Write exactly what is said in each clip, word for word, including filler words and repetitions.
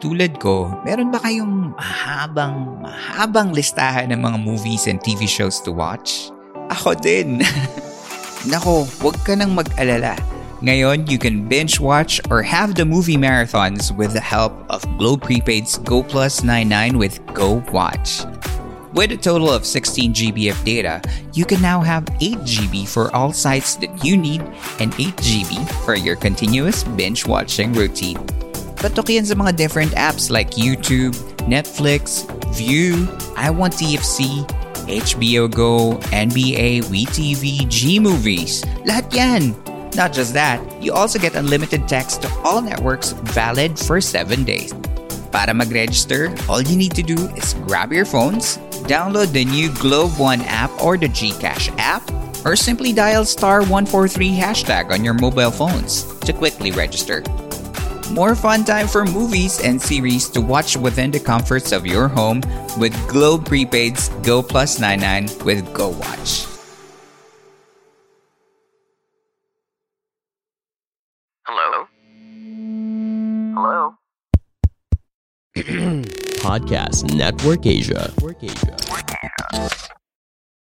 Tulad ko, meron ba kayong mahabang, mahabang listahan ng mga movies and T V shows to watch? Ako din! Nako, huwag ka nang mag-alala. Ngayon, you can binge-watch or have the movie marathons with the help of Globe Prepaid's Go Plus ninety-nine with Go Watch. With a total of sixteen gigabytes of data, you can now have eight gigabytes for all sites that you need and eight gigabytes for your continuous binge-watching routine. Patok yan sa mga different apps like YouTube, Netflix, View, I Want T F C, H B O Go, N B A, WeTV, G-Movies. Lahat yan! Not just that, you also get unlimited text to all networks valid for seven days. Para mag-register, all you need to do is grab your phones, download the new Globe One app or the GCash app, or simply dial star one four three hashtag on your mobile phones to quickly register. More fun time for movies and series to watch within the comforts of your home with Globe Prepaid's Go Plus ninety-nine with Go Watch. Hello? Hello? Podcast Network Asia.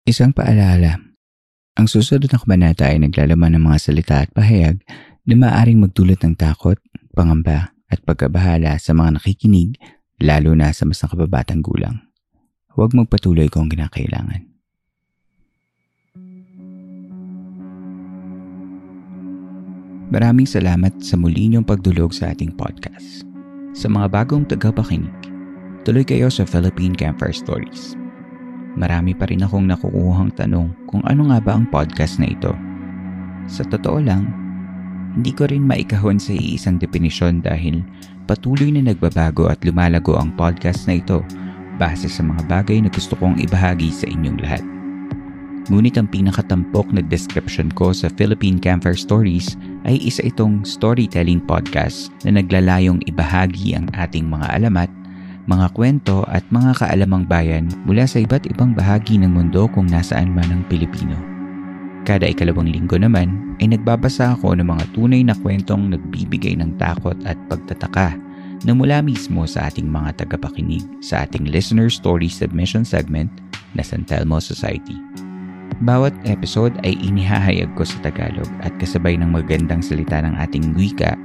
Isang paalala. Ang susunod na kabanata ay naglalaman ng mga salita at pahayag na maaaring magdulot ng takot, pangamba at pagkabahala sa mga nakikinig, lalo na sa mas nakababatang gulang. Huwag magpatuloy kung kinakailangan. Maraming salamat sa muli niyong pagdulog sa ating podcast. Sa mga bagong tagapakinig, tuloy kayo sa Philippine Campfire Stories. Marami pa rin akong nakukuhang tanong kung ano nga ba ang podcast na ito. Sa totoo lang, hindi ko rin maikahon sa iisang definisyon dahil patuloy na nagbabago at lumalago ang podcast na ito base sa mga bagay na gusto kong ibahagi sa inyong lahat. Ngunit ang pinakatampok na description ko sa Philippine Campfire Stories ay isa itong storytelling podcast na naglalayong ibahagi ang ating mga alamat, mga kwento at mga kaalamang bayan mula sa iba't ibang bahagi ng mundo kung nasaan man ang Pilipino. Kada ikalawang linggo naman ay nagbabasa ako ng mga tunay na kwentong nagbibigay ng takot at pagtataka na mula mismo sa ating mga tagapakinig sa ating listener story submission segment na San Telmo Society. Bawat episode ay inihahayag ko sa Tagalog at kasabay ng magandang salita ng ating wika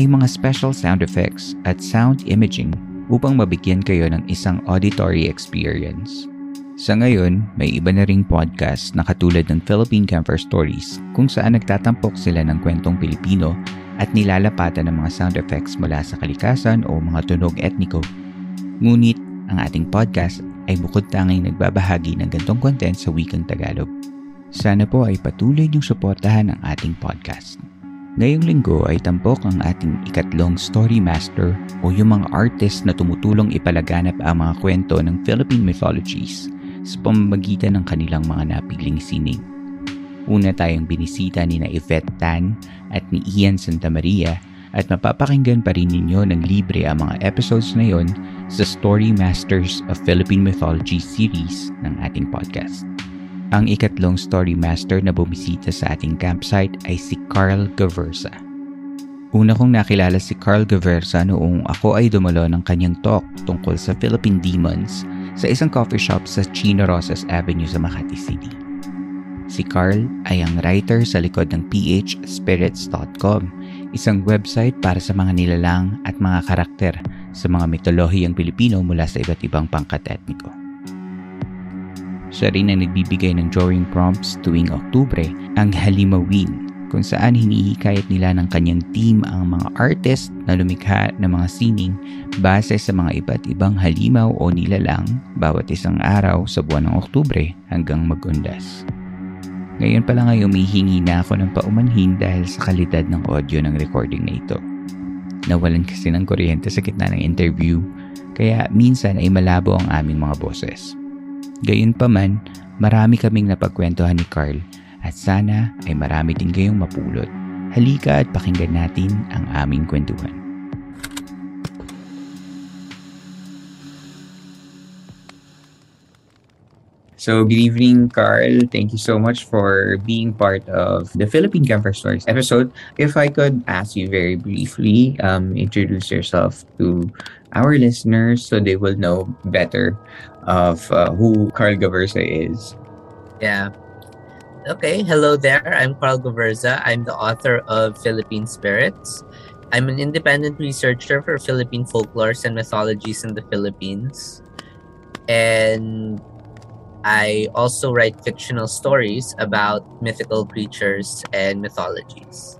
ay mga special sound effects at sound imaging upang mabigyan kayo ng isang auditory experience. Sa ngayon, may iba na ring podcast na katulad ng Philippine Campfire Stories kung saan nagtatampok sila ng kwentong Pilipino at nilalapatan ng mga sound effects mula sa kalikasan o mga tunog etniko. Ngunit, ang ating podcast ay bukod tanging nagbabahagi ng gantong content sa wikang Tagalog. Sana po ay patuloy niyong suportahan ang ating podcast. Ngayong linggo ay tampok ang ating ikatlong story master o yung mga artist na tumutulong ipalaganap ang mga kwento ng Philippine mythologies sa pamamagitan ng kanilang mga napigling sining. Una tayong binisita ni na Yvette Tan at ni Ian Santa Maria at mapapakinggan pa rin ninyo ng libre ang mga episodes na yon sa Story Masters of Philippine Mythology series ng ating podcast. Ang ikatlong story master na bumisita sa ating campsite ay si Carl Gaverza. Una kong nakilala si Carl Gaverza noong ako ay dumalo ng kanyang talk tungkol sa Philippine Demons sa isang coffee shop sa Chino Rosas Avenue sa Makati City. Si Carl ay ang writer sa likod ng p h spirits dot com, isang website para sa mga nilalang at mga karakter sa mga mitolohiyang Pilipino mula sa iba't ibang pangkat etniko. Siya rin ay nagbibigay ng drawing prompts tuwing Oktubre, ang Halimawin, kung saan hinihikayat nila ng kanyang team ang mga artist na lumikha ng mga sining base sa mga iba't ibang halimaw o nilalang bawat isang araw sa buwan ng Oktubre hanggang mag-undas. Ngayon pa lang ay humihingi na ako ng paumanhin dahil sa kalidad ng audio ng recording na ito. Nawalan kasi ng kuryente sa gitna ng interview kaya minsan ay malabo ang aming mga boses. Gayunpaman, marami kaming napagkwentuhan ni Carl at sana ay marami din kayong mapulot. Halika at pakinggan natin ang aming kwentuhan. So, good evening, Carl. Thank you so much for being part of the Philippine Campfire Stories episode. If I could ask you very briefly, um, introduce yourself to our listeners so they will know better of uh, who Carl Gaverza is. Yeah. Okay, hello there. I'm Carl Gaverza. I'm the author of Philippine Spirits. I'm an independent researcher for Philippine folklores and mythologies in the Philippines. And I also write fictional stories about mythical creatures and mythologies.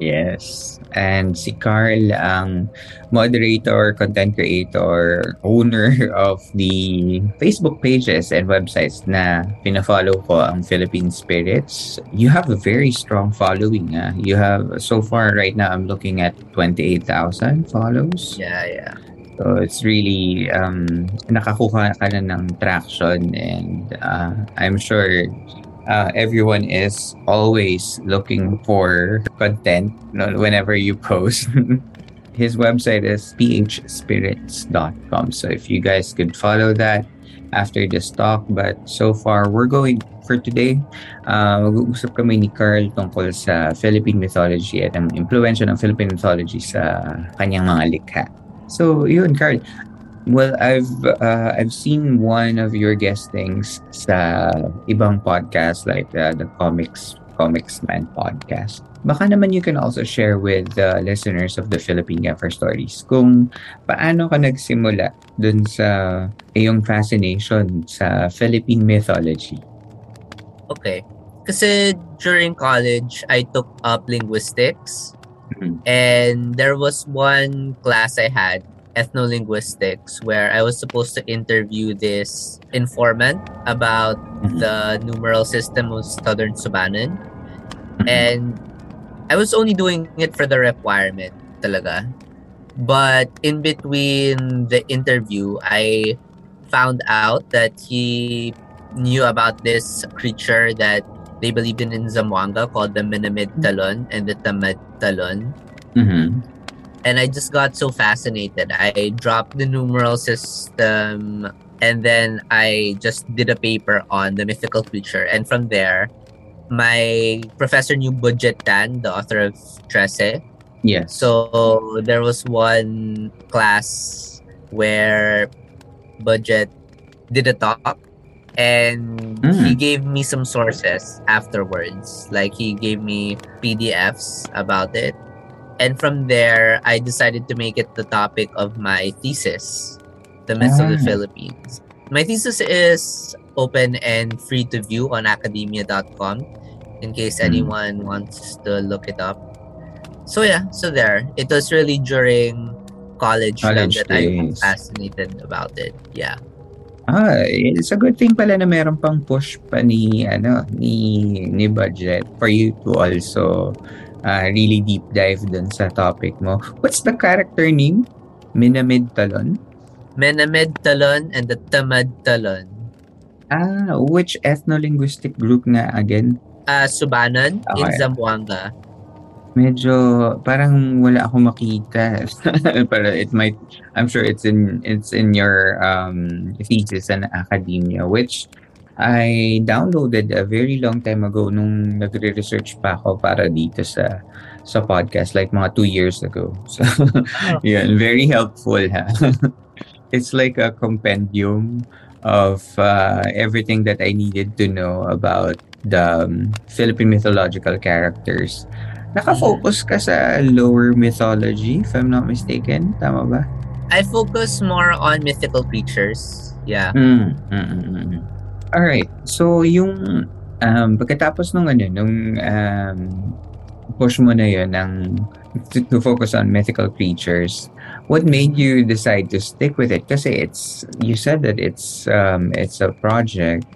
Yes. And si Carl ang moderator, content creator, owner of the Facebook pages and websites na pinafollow ko, ang Philippine Spirits. You have a very strong following. Ah. You have, so far right now, I'm looking at twenty-eight thousand follows. Yeah, yeah. So it's really, um, nakakuha ka na ng traction and uh, I'm sure Uh, everyone is always looking for content whenever you post. His website is p h spirits dot com. So if you guys could follow that after this talk. But so far, we're going for today. Uh, mag-uusap kami ni Carl tungkol sa Philippine mythology at ang impluwensya ng Philippine mythology sa kanyang mga likha. So yun, Carl. Well, I've uh, I've seen one of your guestings sa ibang podcast like uh, the Comics Comics Man podcast. Baka naman you can also share with the uh, listeners of the Philippine Campfire Stories kung paano ka nagsimula dun sa iyong fascination sa Philippine mythology. Okay. Kasi during college, I took up linguistics. Mm-hmm. And there was one class I had, ethnolinguistics, where I was supposed to interview this informant about the numeral system of Southern Subanon, and I was only doing it for the requirement talaga. But in between the interview, I found out that he knew about this creature that they believed in in Zamboanga called the Minamid Talon and the Tamad Talon. Mm-hmm. And I just got so fascinated. I dropped the numeral system and then I just did a paper on the mythical creature. And from there, my professor knew Budget Tan, the author of Trese. Yeah. So there was one class where Budget did a talk and mm. he gave me some sources afterwards. Like he gave me P D Fs about it. And from there, I decided to make it the topic of my thesis, The Myths ah. of the Philippines. My thesis is open and free to view on academia dot com in case mm. anyone wants to look it up. So yeah, so there. It was really during college, college that I was fascinated about it. Yeah. Ah, it's a good thing pala na meron pang push pa ni, ano, ni, ni Budget for you to also uh, really deep dive dun sa topic mo. What's the character name? Minamid Talon? Minamid Talon and the Tamad Talon. Ah, which ethnolinguistic group na again? Uh, Subanon okay. in Zamboanga. Medyo parang wala akong makita. But it might, I'm sure it's in it's in your um, thesis and academia, which I downloaded a very long time ago nung nagre-research pa ako para dito sa sa podcast, like mga two years ago. So yeah, very helpful. Ha? It's like a compendium of uh, everything that I needed to know about the um, Philippine mythological characters. Naka-focus ka sa lower mythology, if I'm not mistaken. Tama ba? I focus more on mythical creatures. Yeah. Mm, mm, mm, mm. Alright. So, yung um, pagkatapos nung ano, nung um, push mo na yun ng, to, to focus on mythical creatures, what made you decide to stick with it? Kasi it's, you said that it's um, it's a project.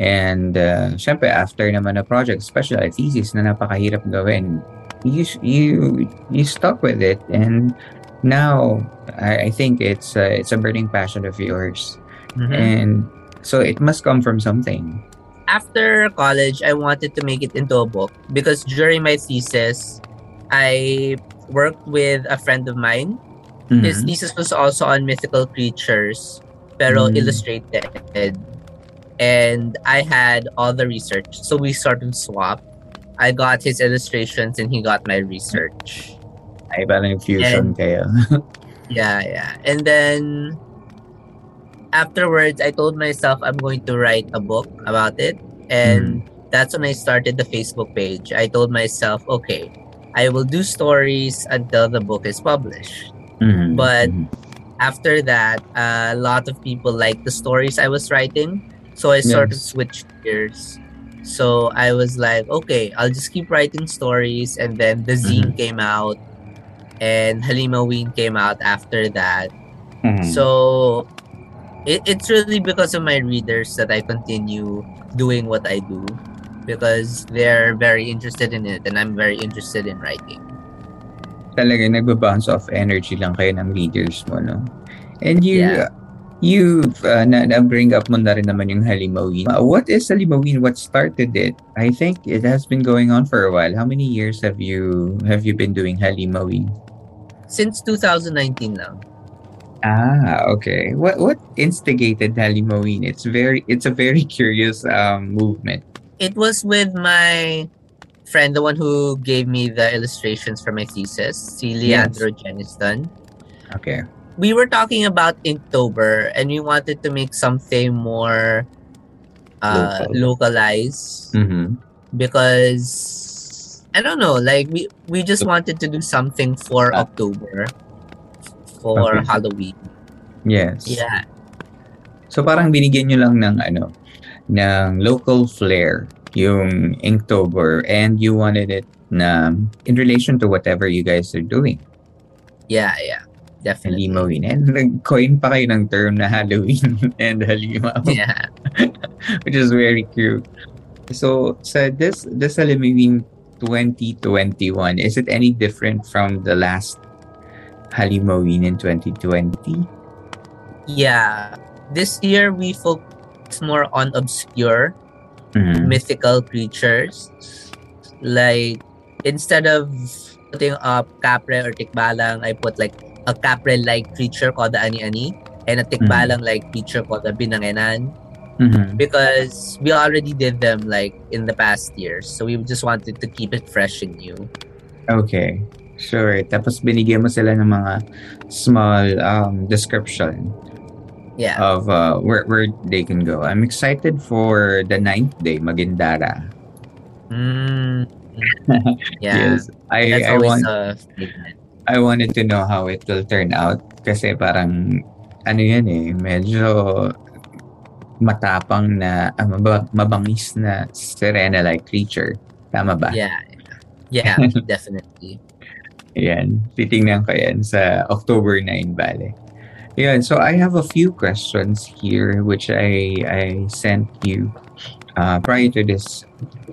And uh, syempre, after naman a project, especially a thesis na napakahirap gawin, you you you stuck with it, and now I, I think it's uh, it's a burning passion of yours, mm-hmm. and so it must come from something. After college, I wanted to make it into a book because during my thesis, I worked with a friend of mine. Mm-hmm. His thesis was also on mythical creatures, pero mm-hmm. illustrated. And I had all the research. So we sort of swapped. I got his illustrations and he got my research. Ay, parang fusion kayo. Yeah, yeah. And then afterwards, I told myself I'm going to write a book about it. And mm-hmm. that's when I started the Facebook page. I told myself, okay, I will do stories until the book is published. Mm-hmm. But mm-hmm. after that, a lot of people liked the stories I was writing. So I sort yes. of switched gears. So I was like, okay, I'll just keep writing stories. And then the zine mm-hmm. came out and Halimaween came out after that. Mm-hmm. So it, it's really because of my readers that I continue doing what I do because they're very interested in it and I'm very interested in writing. Talaga, nagbabounce off energy lang kayo ng readers mo, no? And you... Yeah. You've uh, na, na bring up mo na rin naman yung Halimaween. Uh, what is Halimaween? What started it? I think it has been going on for a while. How many years have you have you been doing Halimaween? Since twenty nineteen now. Ah, okay. What what instigated Halimaween? It's very it's a very curious um, movement. It was with my friend, the one who gave me the illustrations for my thesis, si Leandro yes. Geniston. Okay. We were talking about Inktober and we wanted to make something more uh, Local. localized mm-hmm. because I don't know, like we, we just wanted to do something for uh, October for okay. Halloween. Yes. Yeah. So parang binigyan nyo lang ng ano, ng local flair yung Inktober and you wanted it na in relation to whatever you guys are doing. Yeah, yeah. Definitely Halimaween. And nag-coin pa kayo ng term na Halloween and Halimaw. Yeah. Which is very cute. So, so this this Halimaween twenty twenty-one, is it any different from the last Halimaween in twenty twenty? Yeah. This year, we focused more on obscure, mm-hmm. mythical creatures. Like, instead of putting up Kapre or Tikbalang, I put like a Capre-like creature called the Ani-Ani and a Tikbalang-like mm-hmm. creature called the Binangenan mm-hmm. because we already did them like in the past years, so we just wanted to keep it fresh and new. Okay, sure. Tapos binigyan mo sila ng mga small um, description yeah. of uh, where, where they can go. I'm excited for the ninth day, Magindara. Mm. Yeah. Yes. I, That's I always want... a statement. I wanted to know how it will turn out kasi parang ano yan eh, medyo matapang na ah, mab- mabangis na Serena-like creature. Tama ba? Yeah. Yeah, definitely. Ayan. Titingnan ko yan sa October ninth, bale. Ayan. So I have a few questions here which I I sent you uh, prior to this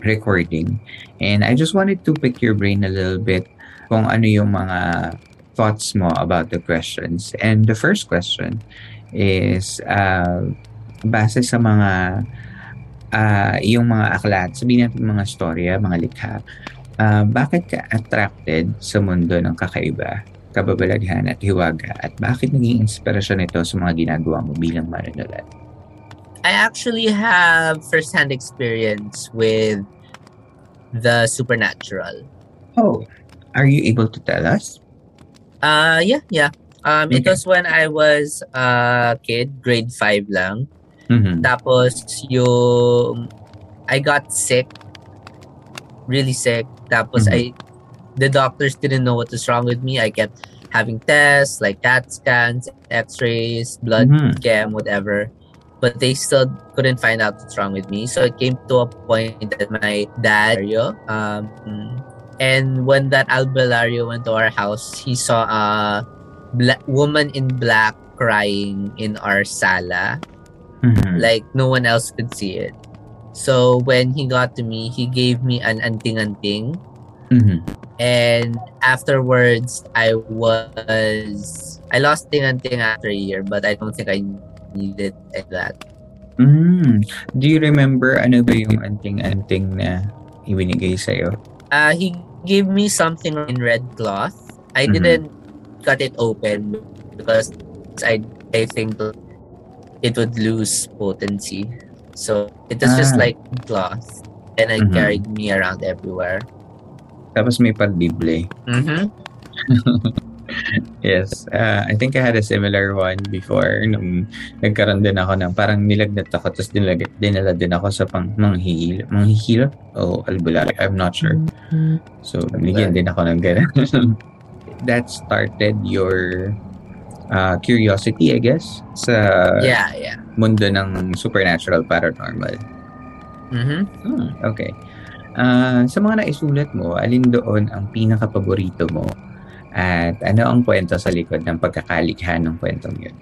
recording. And I just wanted to pick your brain a little bit kung ano yung mga thoughts mo about the questions. And the first question is, uh, base sa mga, uh, yung mga aklat, sabihin natin mga storya, mga likha, uh, bakit ka attracted sa mundo ng kakaiba, kababalaghan at hiwaga? At bakit naging inspirasyon ito sa mga ginagawa mo bilang manunulat? I actually have first-hand experience with the supernatural. Oh, are you able to tell us? Uh, yeah, yeah. Um, okay. It was when I was a uh, kid, grade five lang. Mm-hmm. Tapos yung I got sick, really sick. Tapos mm-hmm. I, the doctors didn't know what was wrong with me. I kept having tests like CAT scans, X-rays, blood mm-hmm. chem, whatever. but they still couldn't find out what's wrong with me. So it came to a point that my dad, um, and when that albalario went to our house, he saw a black woman in black crying in our sala. Mm-hmm. Like, no one else could see it. So when he got to me, he gave me an anting-anting. Mm-hmm. And afterwards, I was... I lost ting-anting after a year, but I don't think I needed like that. Mm. Do you remember ano ba yung anting-anting na ibinigay sa'yo? Uh, he gave me something in red cloth. I mm-hmm. didn't cut it open because I, I think it would lose potency. So it was ah. just like cloth. And it mm-hmm. carried me around everywhere. Tapos may panlible. Mm-hmm. Yes. Uh, I think I had a similar one before. Nung nagkaroon din ako ng parang nilagnat ako tapos dinala, dinala din ako sa pang manghihil. Manghihil? O oh, albularyo. I'm not sure. Mm-hmm. So, nabigyan din ako ng gano'n. That started your uh, curiosity, I guess, sa yeah, yeah. mundo ng supernatural paranormal. Mm-hmm. Hmm, okay. Uh, sa mga naisulat mo, alin doon ang pinakapaborito mo? At ano ang kwento sa likod ng pagkakalikha ng kwentong yun?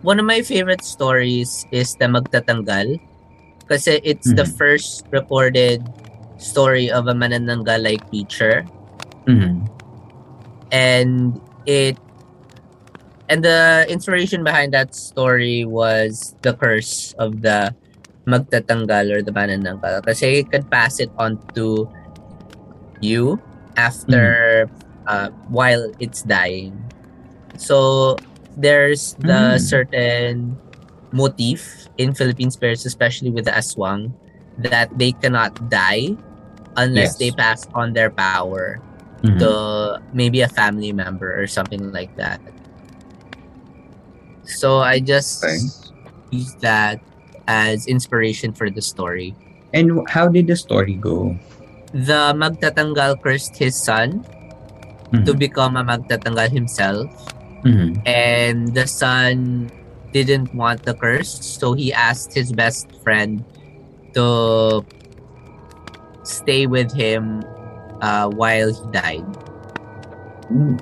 One of my favorite stories is the Magtatanggal kasi it's mm-hmm. the first recorded story of a Manananggal-like creature. Mm-hmm. And it and the inspiration behind that story was the curse of the Magtatanggal or the Manananggal kasi it could pass it on to you after mm-hmm. Uh, while it's dying. So there's the mm. certain motif in Philippine spirits, especially with the aswang, that they cannot die unless yes. they pass on their power mm-hmm. to maybe a family member or something like that. So I just okay. use that as inspiration for the story. And how did the story go? The Magtatanggal cursed his son Mm-hmm. to become a Magtatanggal himself. Mm-hmm. And the son didn't want the curse, so he asked his best friend to stay with him uh, while he died. Mm.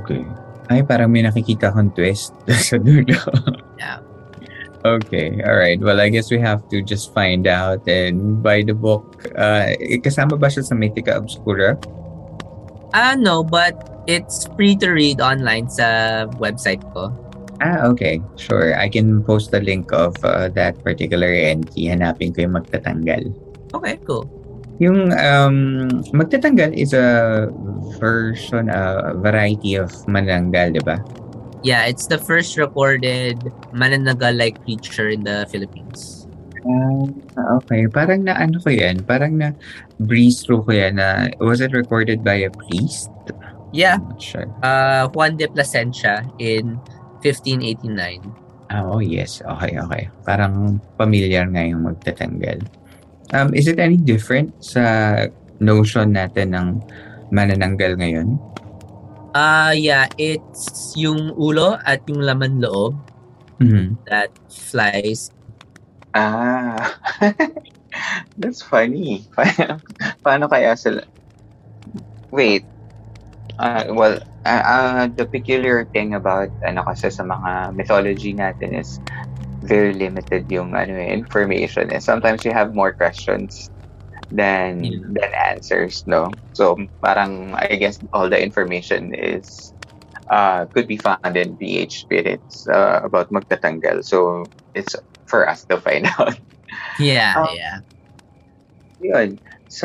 Okay. Ay, parang may nakikita akong twist sa dulo. Yeah. Okay, alright. Well, I guess we have to just find out and buy the book. Uh, kasama ba siya sa Mythica Obscura? Ah, uh, no, but it's free to read online sa website ko. Ah, okay. Sure. I can post the link of uh, that particular entry. Hanapin ko yung Magtatanggal. Okay, cool. Yung um, Magtatanggal is a version, a uh, variety of Mananggal, di ba? Yeah, it's the first recorded Manananggal-like creature in the Philippines. Uh, okay, parang na ano ko yan? Parang na breeze through ko yan na was it recorded by a priest? Yeah. I'm not sure. Uh, Juan de Placencia in fifteen eighty-nine. Oh, yes. Okay, okay. Parang familiar nga yung Magtatanggal. Um, is it any different sa notion natin ng Manananggal ngayon? Uh, yeah, it's yung ulo at yung laman loob mm-hmm. that flies. Ah, that's funny. Paano, paano kaya sila? Wait. Uh, well, uh, uh, the peculiar thing about ano kasi sa mga mythology natin is very limited yung ano information, and sometimes you have more questions than yeah. than answers, no? So parang I guess all the information is uh, could be found in P H Spirits uh, about Magtatanggal. So it's for us to find out. Yeah, um, yeah. Yun. So,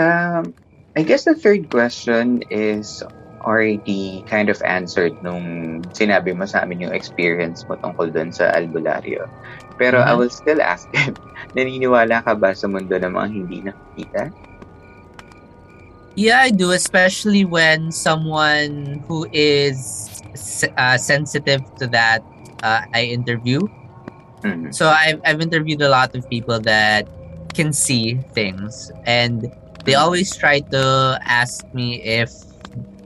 I guess the third question is already kind of answered nung sinabi mo sa amin yung experience mo tungkol dun sa albularyo. Pero mm-hmm. I will still ask it, naniniwala ka ba sa mundo ng mga hindi nakikita? Yeah, I do. Especially when someone who is uh, sensitive to that uh, I interview. Mm-hmm. So I've I've interviewed a lot of people that can see things, and they always try to ask me if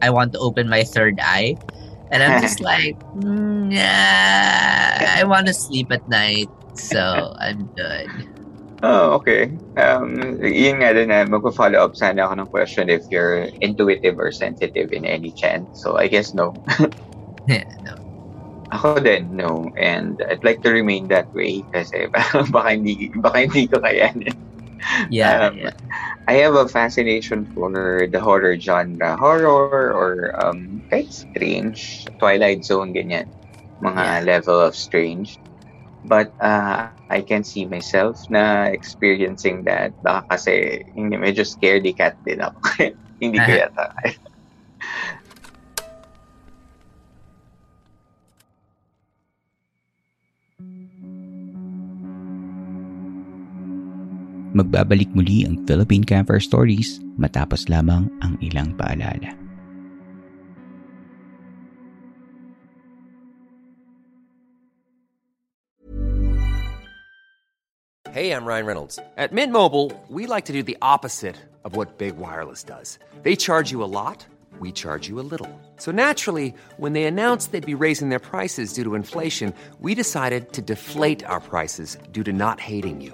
I want to open my third eye, and I'm just like, mm, yeah, I want to sleep at night. So, I'm done. Oh, okay. Um, yun nga din na magpa-follow up sana ako ng question if you're intuitive or sensitive in any chance. So, I guess no. Yeah, no. Ako din, no. And I'd like to remain that way kasi baka hindi, baka hindi ko kayanin. Yeah, um, yeah. I have a fascination for the horror genre. Horror or um, kahit strange. Twilight Zone, ganyan. Mga yeah. level of strange. But uh, I can see myself na experiencing that. Baka kasi hindi, medyo scaredy cat din ako. Hindi ko yata. Magbabalik muli ang Philippine Campfire Stories matapos lamang ang ilang paalala. Hey, I'm Ryan Reynolds. At Mint Mobile, we like to do the opposite of what Big Wireless does. They charge you a lot, we charge you a little. So naturally, when they announced they'd be raising their prices due to inflation, we decided to deflate our prices due to not hating you.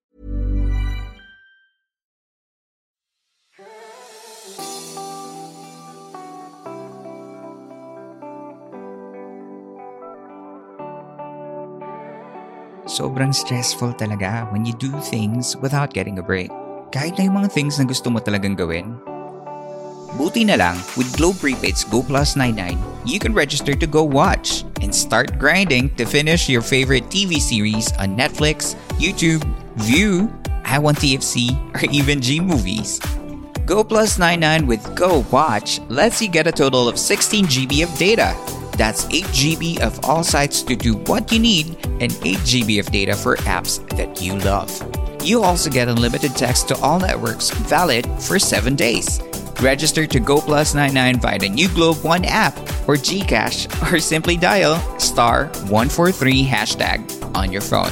Sobrang stressful talaga when you do things without getting a break. Kahit na yung mga things na gusto mo talagang gawin. Buti na lang, with Globe Prepaid's Go Plus ninety-nine, you can register to go watch and start grinding to finish your favorite T V series on Netflix, YouTube, View, I Want T F C, or even G-Movies. Go Plus ninety-nine with Go Watch lets you get a total of sixteen gigabytes of data. That's eight gigabytes of all sites to do what you need and eight gigabytes of data for apps that you love. You also get unlimited text to all networks valid for seven days. Register to Go Plus ninety-nine via the new Globe One app or GCash or simply dial star one four three hashtag on your phone.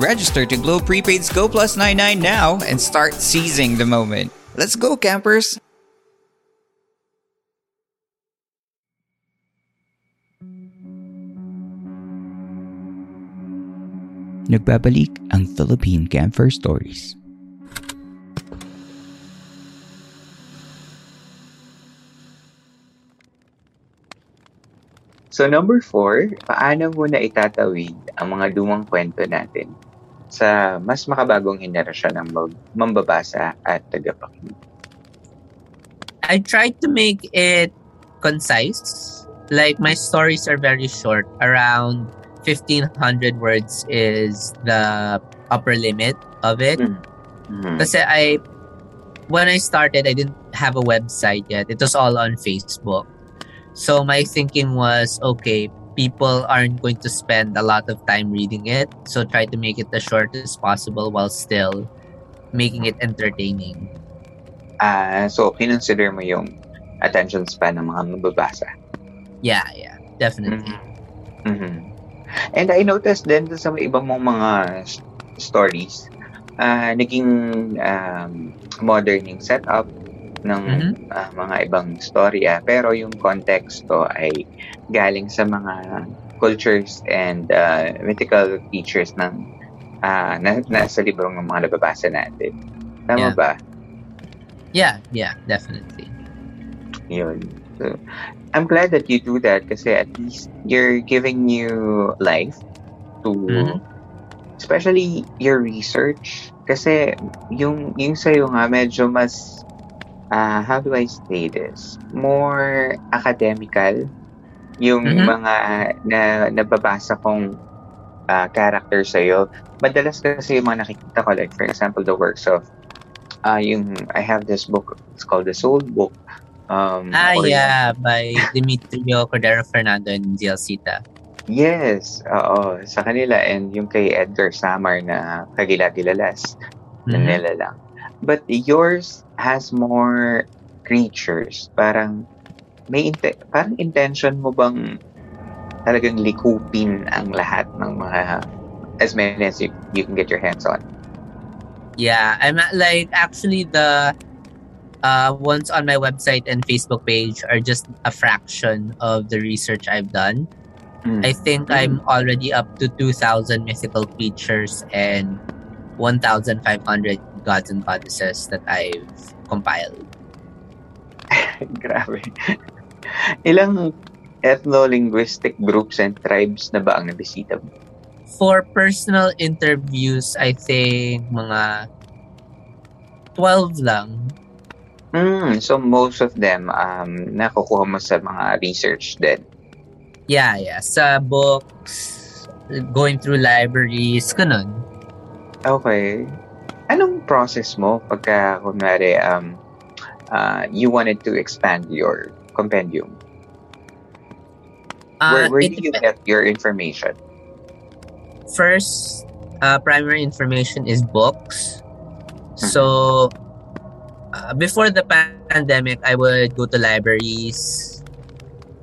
Register to Globe Prepaid's Go Plus ninety-nine now and start seizing the moment. Let's go, campers! Nagbabalik ang Philippine Campfire Stories. So number four, paano mo na itatawid ang mga dumang kwento natin sa mas makabagong henerasyon ng mambabasa at tagapakinig? I tried to make it concise. Like my stories are very short, around fifteen hundred words is the upper limit of it. Mm-hmm. Kasi I, when I started, I didn't have a website yet. It was all on Facebook. So my thinking was, okay, people aren't going to spend a lot of time reading it. So try to make it the shortest possible while still making it entertaining. Ah, uh, so kinonsider mo yung attention span ng mga mababasa? Yeah, yeah, definitely. Mm-hmm. Mm-hmm. And I noticed din sa ibang mong mga stories, uh, naging um, modern yung setup ng mm-hmm. uh, mga ibang storya. Pero yung konteksto ay galing sa mga cultures and uh, mythical features ng, uh, na nasa librong ng mga nababasa natin. Tama yeah. ba? Yeah, yeah, definitely. Yun. So, I'm glad that you do that kasi at least you're giving new life to mm-hmm. especially your research kasi yung yung sa'yo nga medyo mas uh, how do I say this, more academical yung mm-hmm. mga na nababasa kong uh, character sa'yo. Madalas kasi yung mga nakikita ko, like for example, the works of, uh, yung, I have this book, it's called The Soul Book. Um, ah, yeah, yung... by Demetrio Cordero-Fernando and Diosita. Yes, oo, sa kanila. And yung kay Edgar Samar na Kagilagilalas, mm-hmm. na nila lang. But yours has more creatures. Parang, may inte- parang intention mo bang talagang likupin ang lahat ng mga, as many as you, you can get your hands on? Yeah, I'm like, actually the... Uh, ones on my website and Facebook page are just a fraction of the research I've done. Mm. I think mm. I'm already up to two thousand mythical creatures and one thousand five hundred gods and goddesses that I've compiled. Grabe. Ilang ethno-linguistic groups and tribes na ba ang nabisita mo? For personal interviews, I think mga twelve lang. Mm, so most of them um nakukuha mo sa mga research din. Yeah, yeah, sa books, going through libraries, ganun. Okay. Anong process mo pagka kunwari um uh you wanted to expand your compendium? Where, where uh, do you get your information? First, uh primary information is books. Hmm. So Uh, before the pandemic, I would go to libraries,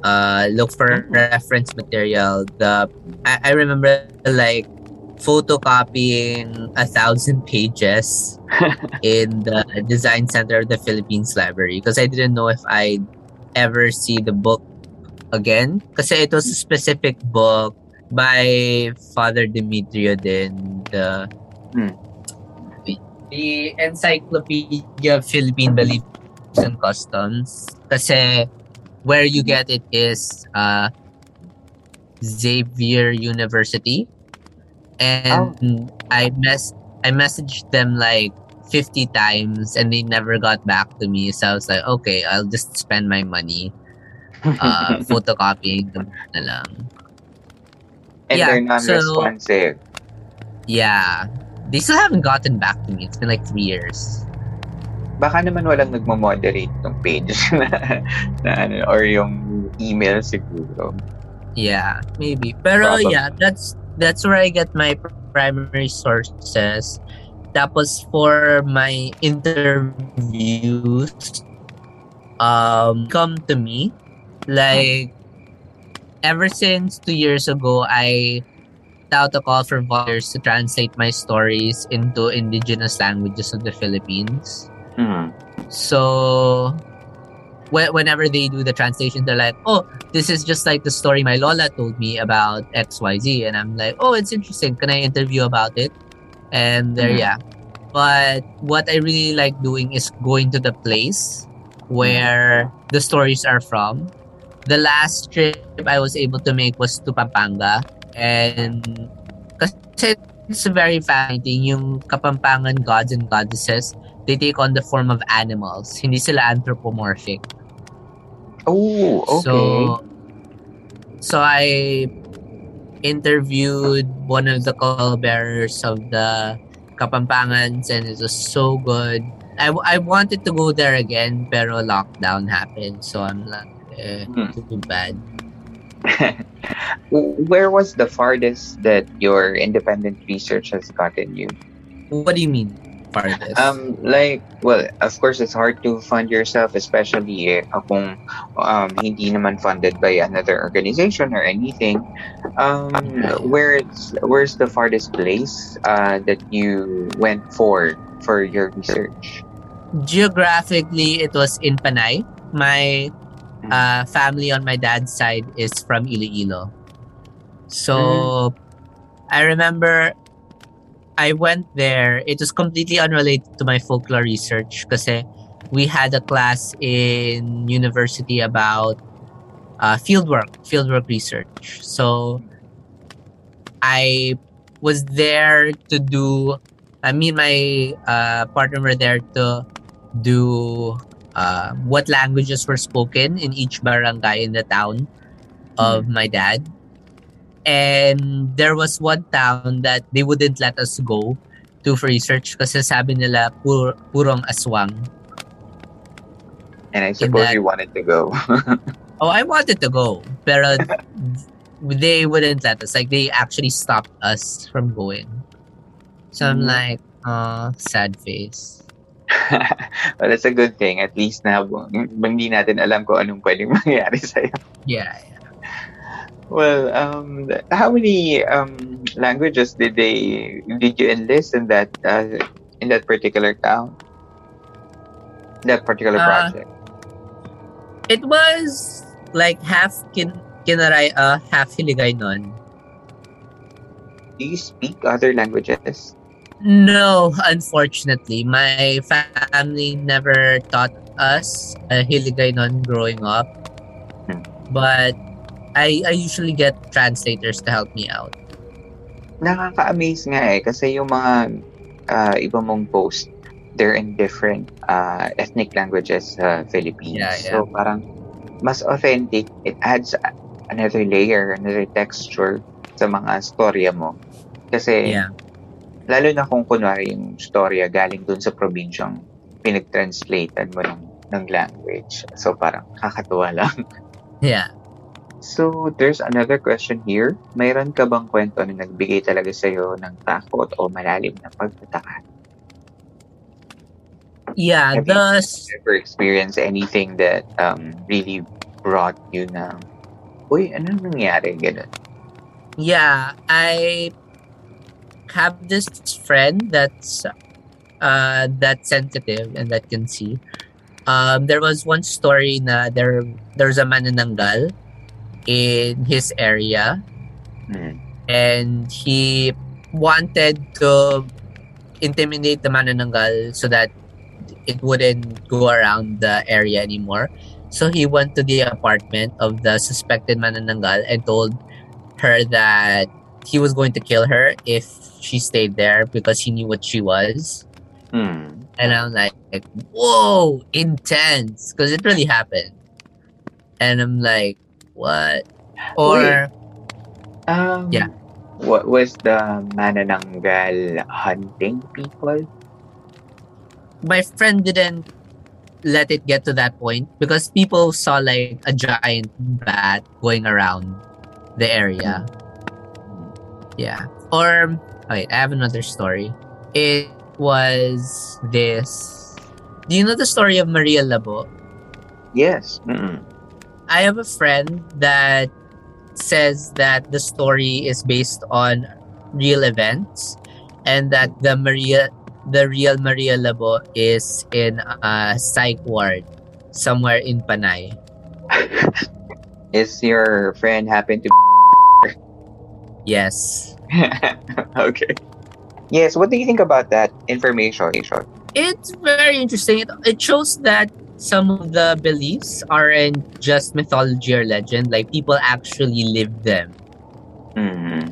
uh, look for reference material. The I, I remember like photocopying a thousand pages in the Design Center of the Philippines Library because I didn't know if I'd ever see the book again. Kasi it was a specific book by Father Demetrio din. The hmm. The Encyclopedia of Philippine Beliefs and Customs. Kasi where you get it is uh, Xavier University. And oh. I mess I messaged them like fifty times and they never got back to me. So I was like, okay, I'll just spend my money uh, photocopying them na lang. And yeah, they're non-responsive. So, yeah. They still haven't gotten back to me. It's been like three years. Baka naman walang nagmo-moderate ng page na, na ano, or yung email siguro. Yeah, maybe. Pero Probably. yeah, that's that's where I get my primary sources. Tapos for my interviews, um, come to me. Like, ever since two years ago, I... out a call for volunteers to translate my stories into indigenous languages of the Philippines. Mm-hmm. So, wh- whenever they do the translation, they're like, oh, this is just like the story my Lola told me about X Y Z. And I'm like, oh, it's interesting. Can I interview about it? And there, mm-hmm. yeah. But what I really like doing is going to the place where mm-hmm. the stories are from. The last trip I was able to make was to Pampanga. And kasi it's very fascinating yung Kapampangan gods and goddesses, they take on the form of animals. Hindi sila anthropomorphic. Oh, okay. So, so I interviewed one of the pallbearers of the Kapampangans and it was so good. I, I wanted to go there again pero lockdown happened. So I'm like, eh, hmm. too bad. Where was the farthest that your independent research has gotten you? What do you mean, farthest? Um, like, well, of course, it's hard to fund yourself, especially eh, kung um, hindi naman funded by another organization or anything. Um, where it's, where's the farthest place uh, that you went for for your research? Geographically, it was in Panay. My Uh, family on my dad's side is from Iloilo. So, mm. I remember I went there. It was completely unrelated to my folklore research kasi we had a class in university about uh, fieldwork, fieldwork research. So, I was there to do, I mean, my uh, partner were there to do Uh, what languages were spoken in each barangay in the town of mm. my dad. And there was one town that they wouldn't let us go to for research kasi sabi nila pur- purong aswang. And I suppose that, you wanted to go. Oh, I wanted to go. Pero they wouldn't let us. Like, they actually stopped us from going. So I'm mm. like, uh, sad face. Well, that's a good thing. At least na, hindi natin alam kung anong pwedeng mangyari sa'yo. Yeah, yeah. Well, um, how many um, languages did they did you enlist in that uh, in that particular town? That particular uh, project. It was like half kin- Kinaraya, half Hiligaynon. Do you speak other languages? No, unfortunately, my family never taught us uh, Hiligaynon growing up, hmm. but. I, I usually get translators to help me out. Nakaka-amaze nga eh, kasi yung mga uh, iba mong post, they're in different uh, ethnic languages sa uh, Philippines. Yeah, yeah. So parang mas authentic, it adds another layer, another texture sa mga storya mo. Kasi yeah. lalo na kung kunwari yung storya galing dun sa probinsyang pinag-translatean mo ng, ng language. So parang kakatuwa lang. Yeah. So, there's another question here. Mayroon ka bang kwento na nagbigay talaga sa'yo ng takot o malalim na pagtataka? Yeah, have the... you ever experienced anything that um, really brought you na, uy, ano nangyari? Ganun. Yeah, I have this friend that's uh, that sensitive and that can see. Um, there was one story na there there's a Mananggal in his area, mm. and he wanted to intimidate the Manananggal so that it wouldn't go around the area anymore. So he went to the apartment of the suspected Manananggal and told her that he was going to kill her if she stayed there because he knew what she was. Mm. And I'm like, like, whoa, intense, because it really happened. And I'm like, what? Or, Wait, um, yeah. What was the Manananggal hunting people? My friend didn't let it get to that point because people saw like a giant bat going around the area. Yeah. Or, wait, I have another story. It was this. Do you know the story of Maria Labo? Yes. Mm-mm. I have a friend that says that the story is based on real events and that the Maria, the real Maria Labo is in a psych ward somewhere in Panay. Is your friend happen to be Yes. Okay. Yes, what do you think about that information? It's very interesting. It, it shows that some of the beliefs aren't just mythology or legend. Like, people actually live them. Mm-hmm.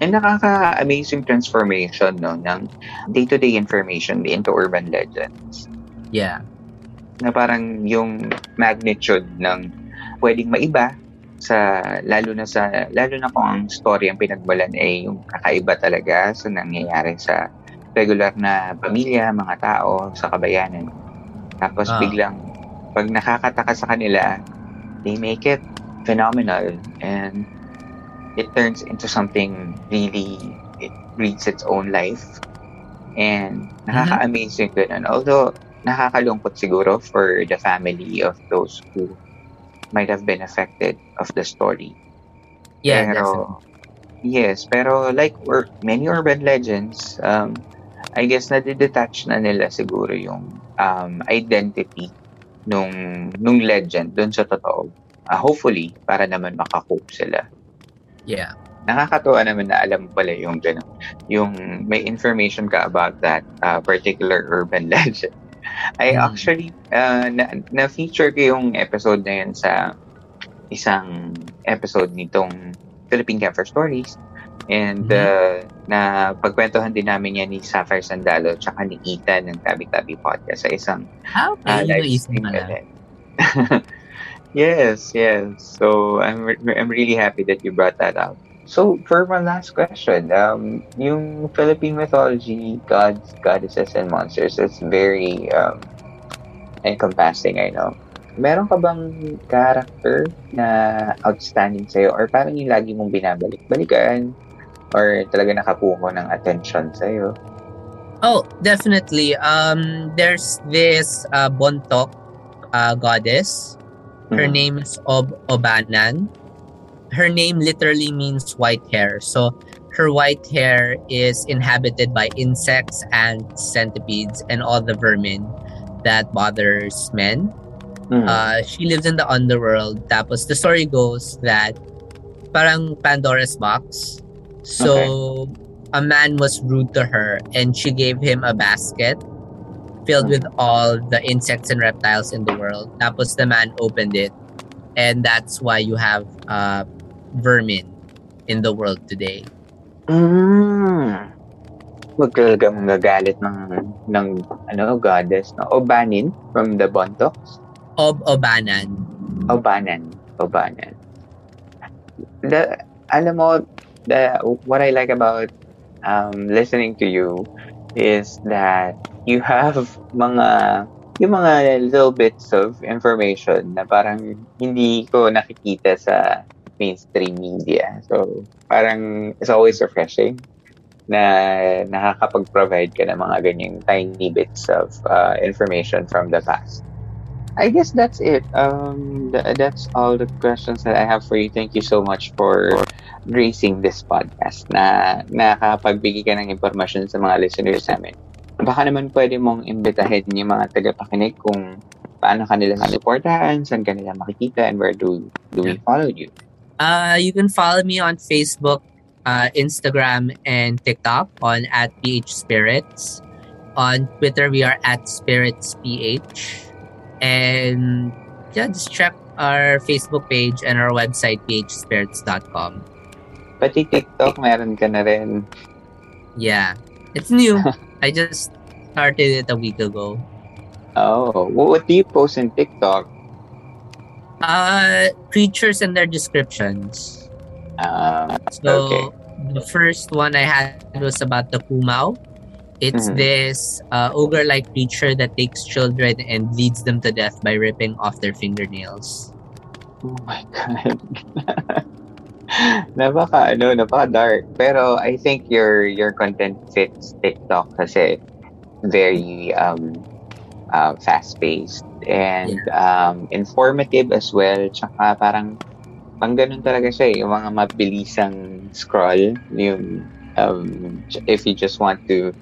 And nakaka-amazing transformation, no? Ng day-to-day information into urban legends. Yeah. Na parang yung magnitude ng pwedeng maiba sa, lalo na sa, lalo na kung ang story ang pinagbalan ay yung kakaiba talaga sa nangyayari sa regular na pamilya, mga tao, sa kabayanan. Tapos ah. biglang, pag nakakataka sa kanila, they make it phenomenal and it turns into something really, it breathes its own life. And nakaka-amazing mm-hmm. ganun. Although, nakakalungkot siguro for the family of those who might have been affected of the story. Yeah, pero, definitely. Yes, pero like or, many urban legends, um, I guess nadidetach na nila siguro yung um, identity nung nung legend doon sa totoo. Uh, hopefully, para naman makakope sila. Yeah. Nakakatuwa naman na alam pala yung ganun. Yung may information ka about that uh, particular urban legend. I mm. actually, uh, na, na-feature ko yung episode na yun sa isang episode nitong Philippine Campfire Stories. And uh, na pagkwentuhan din namin yan ni Sapphire Sandalo tsaka ni Ethan ng Tabi-Tabi Podcast sa isang ah, okay. uh, live stream. Yes, yes. So I'm re- I'm really happy that you brought that up. So for my last question, um, yung Philippine mythology, gods, goddesses, and monsters, it's very um, encompassing, I know. Meron ka bang character na outstanding sa'yo or parang yung lagi mong binabalik-balikan or talaga nakapuho ng attention sa'yo? Oh, definitely. Um, there's this uh, Bontok uh, goddess. Her mm-hmm. name is Ob-Obanan. Her name literally means white hair. So, her white hair is inhabited by insects, ants, centipedes, and all the vermin that bothers men. Mm-hmm. Uh, she lives in the underworld. Tapos, the story goes that parang Pandora's box. So, okay. a man was rude to her, and she gave him a basket filled mm-hmm. with all the insects and reptiles in the world. Tapos, the man opened it. And that's why you have uh, vermin in the world today. Mm. Huwag talaga mong gagalit ng, ng ano, goddess. No? Obanin from the Bontoks? Ob-Obanan. Obanan. Obanan. The, alam mo, the, what I like about um, listening to you is that you have mga... yung mga little bits of information na parang hindi ko nakikita sa mainstream media. So, parang it's always refreshing na nakakapag-provide ka ng mga ganyang tiny bits of uh, information from the past. I guess that's it. Um, th- that's all the questions that I have for you. Thank you so much for gracing this podcast na nakapagbigay ka ng information sa mga listeners namin. Baka naman pwede mong imbitahin yung mga tagapakinig kung paano kanila suportahan, saan kanila makikita, and where do do we follow you? Uh, you can follow me on Facebook, uh, Instagram, and TikTok on at phspirits. On Twitter, we are at spirits p h. And yeah, just check our Facebook page and our website, p h spirits dot com. Pati TikTok, meron ka na rin. Yeah. It's new. I just started it a week ago. Oh, what do you post in TikTok? Uh, creatures and their descriptions. Uh, so, okay. The first one I had was about the Kumau. It's mm-hmm. this uh, ogre-like creature that takes children and bleeds them to death by ripping off their fingernails. Oh my God. Napaka, ano, napaka dark. Pero I think your your content fits TikTok kasi very um, uh, fast-paced and yeah. um, informative as well. Tsaka parang pang ganun talaga siya eh. Yung mga mabilisang scroll. Yung, um, if you just want to,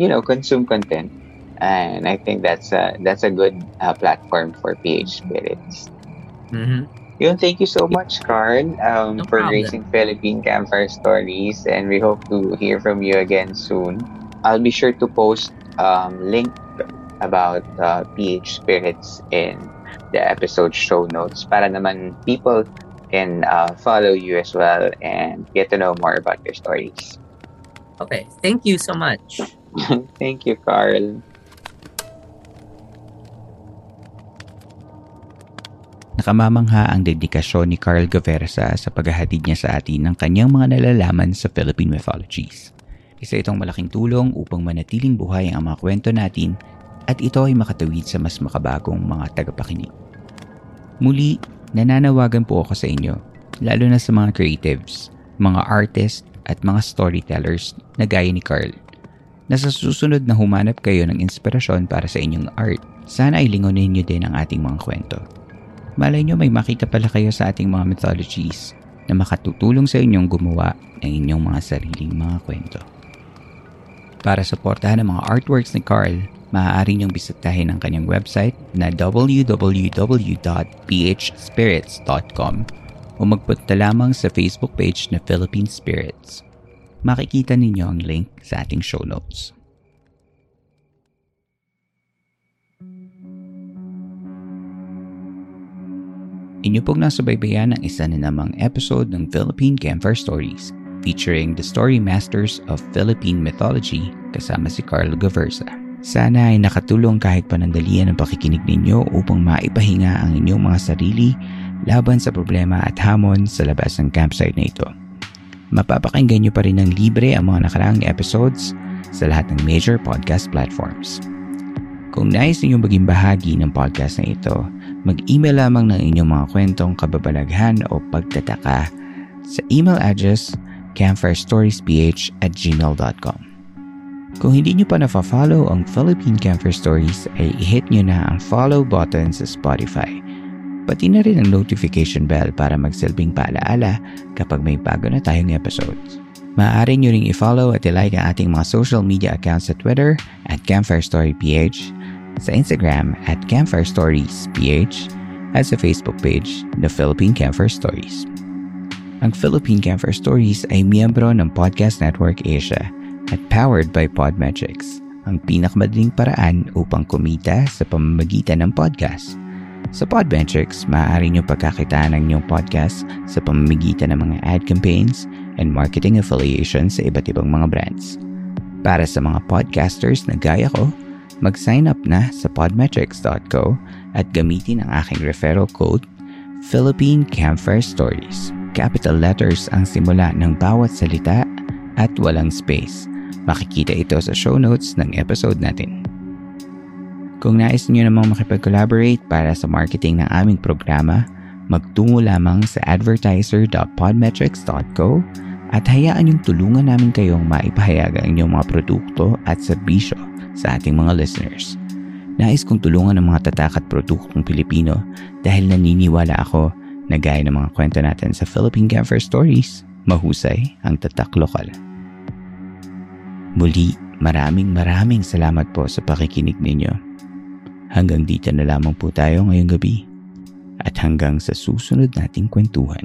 you know, consume content. And I think that's a, that's a good uh, platform for P H Spirits. Mm-hmm. Yun, thank you so much, Carl, um, no for raising Philippine Campfire Stories, and we hope to hear from you again soon. I'll be sure to post um link about uh, P H Spirits in the episode show notes para naman people can uh, follow you as well and get to know more about your stories. Okay, thank you so much. Thank you, Carl. Nakamamangha ang dedikasyon ni Carl Gaverza sa paghahatid niya sa atin ng kanyang mga nalalaman sa Philippine mythologies. Isa itong malaking tulong upang manatiling buhay ang mga kwento natin at ito ay makatawid sa mas makabagong mga tagapakinig. Muli, nananawagan po ako sa inyo, lalo na sa mga creatives, mga artists at mga storytellers na gaya ni Carl, na sa susunod na humanap kayo ng inspirasyon para sa inyong art, sana ay lingunin niyo din ang ating mga kwento. Malay nyo may makita pala kayo sa ating mga mythologies na makatutulong sa inyong gumawa ng inyong mga sariling mga kwento. Para suportahan ang mga artworks ni Carl, maaari nyong bisitahin ang kanyang website na w w w dot p h spirits dot com o magpunta lamang sa Facebook page na Philippine Spirits. Makikita ninyo ang link sa ating show notes. Inyo pong nasubaybayan ang isa na namang episode ng Philippine Campfire Stories featuring the story masters of Philippine mythology kasama si Carl Gaverza. Sana ay nakatulong kahit panandalian ang pakikinig ninyo upang maipahinga ang inyong mga sarili laban sa problema at hamon sa labas ng campsite na ito. Mapapakinggan nyo pa rin ng libre ang mga nakaraang episodes sa lahat ng major podcast platforms. Kung nais ninyong maging bahagi ng podcast na ito, mag-email lamang ng inyong mga kwentong kababalaghan o pagtataka sa email address campfirestoriesph at gmail dot com. Kung hindi nyo pa nafa-follow ang Philippine Campfire Stories, ay i-hit nyo na ang follow button sa Spotify. Pati na rin ang notification bell para magsilbing paalaala kapag may bago na tayong episodes. Maaari nyo ring i-follow at i-like ang ating mga social media accounts sa Twitter at CampfireStoryPH, sa Instagram at CampfireStoriesPH, at sa Facebook page na Philippine Campfire Stories. Ang Philippine Campfire Stories ay miyembro ng Podcast Network Asia at powered by Podmetrics, ang pinakamadaling paraan upang kumita sa pamamagitan ng podcast. Sa Podmetrics, maaari nyo pagkakitaan ang inyong podcast sa pamamagitan ng mga ad campaigns and marketing affiliations sa iba't ibang mga brands. Para sa mga podcasters na gaya ko, mag-sign up na sa podmetrics dot co at gamitin ang aking referral code, Philippine Campfire Stories. Capital letters ang simula ng bawat salita at walang space. Makikita ito sa show notes ng episode natin. Kung nais niyo namang makipag-collaborate para sa marketing ng aming programa, magtungo lamang sa advertiser dot podmetrics dot co at hayaan yung tulungan namin kayong maipahayag ang inyong mga produkto at serbisyo sa ating mga listeners. Nais kong tulungan ang mga tatak at produktong Pilipino dahil naniniwala ako na gaya ng mga kwento natin sa Philippine Campfire Stories, mahusay ang tatak lokal. Muli, maraming maraming salamat po sa pakikinig ninyo. Hanggang dito na lamang po tayo ngayong gabi at hanggang sa susunod nating kwentuhan.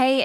Hey,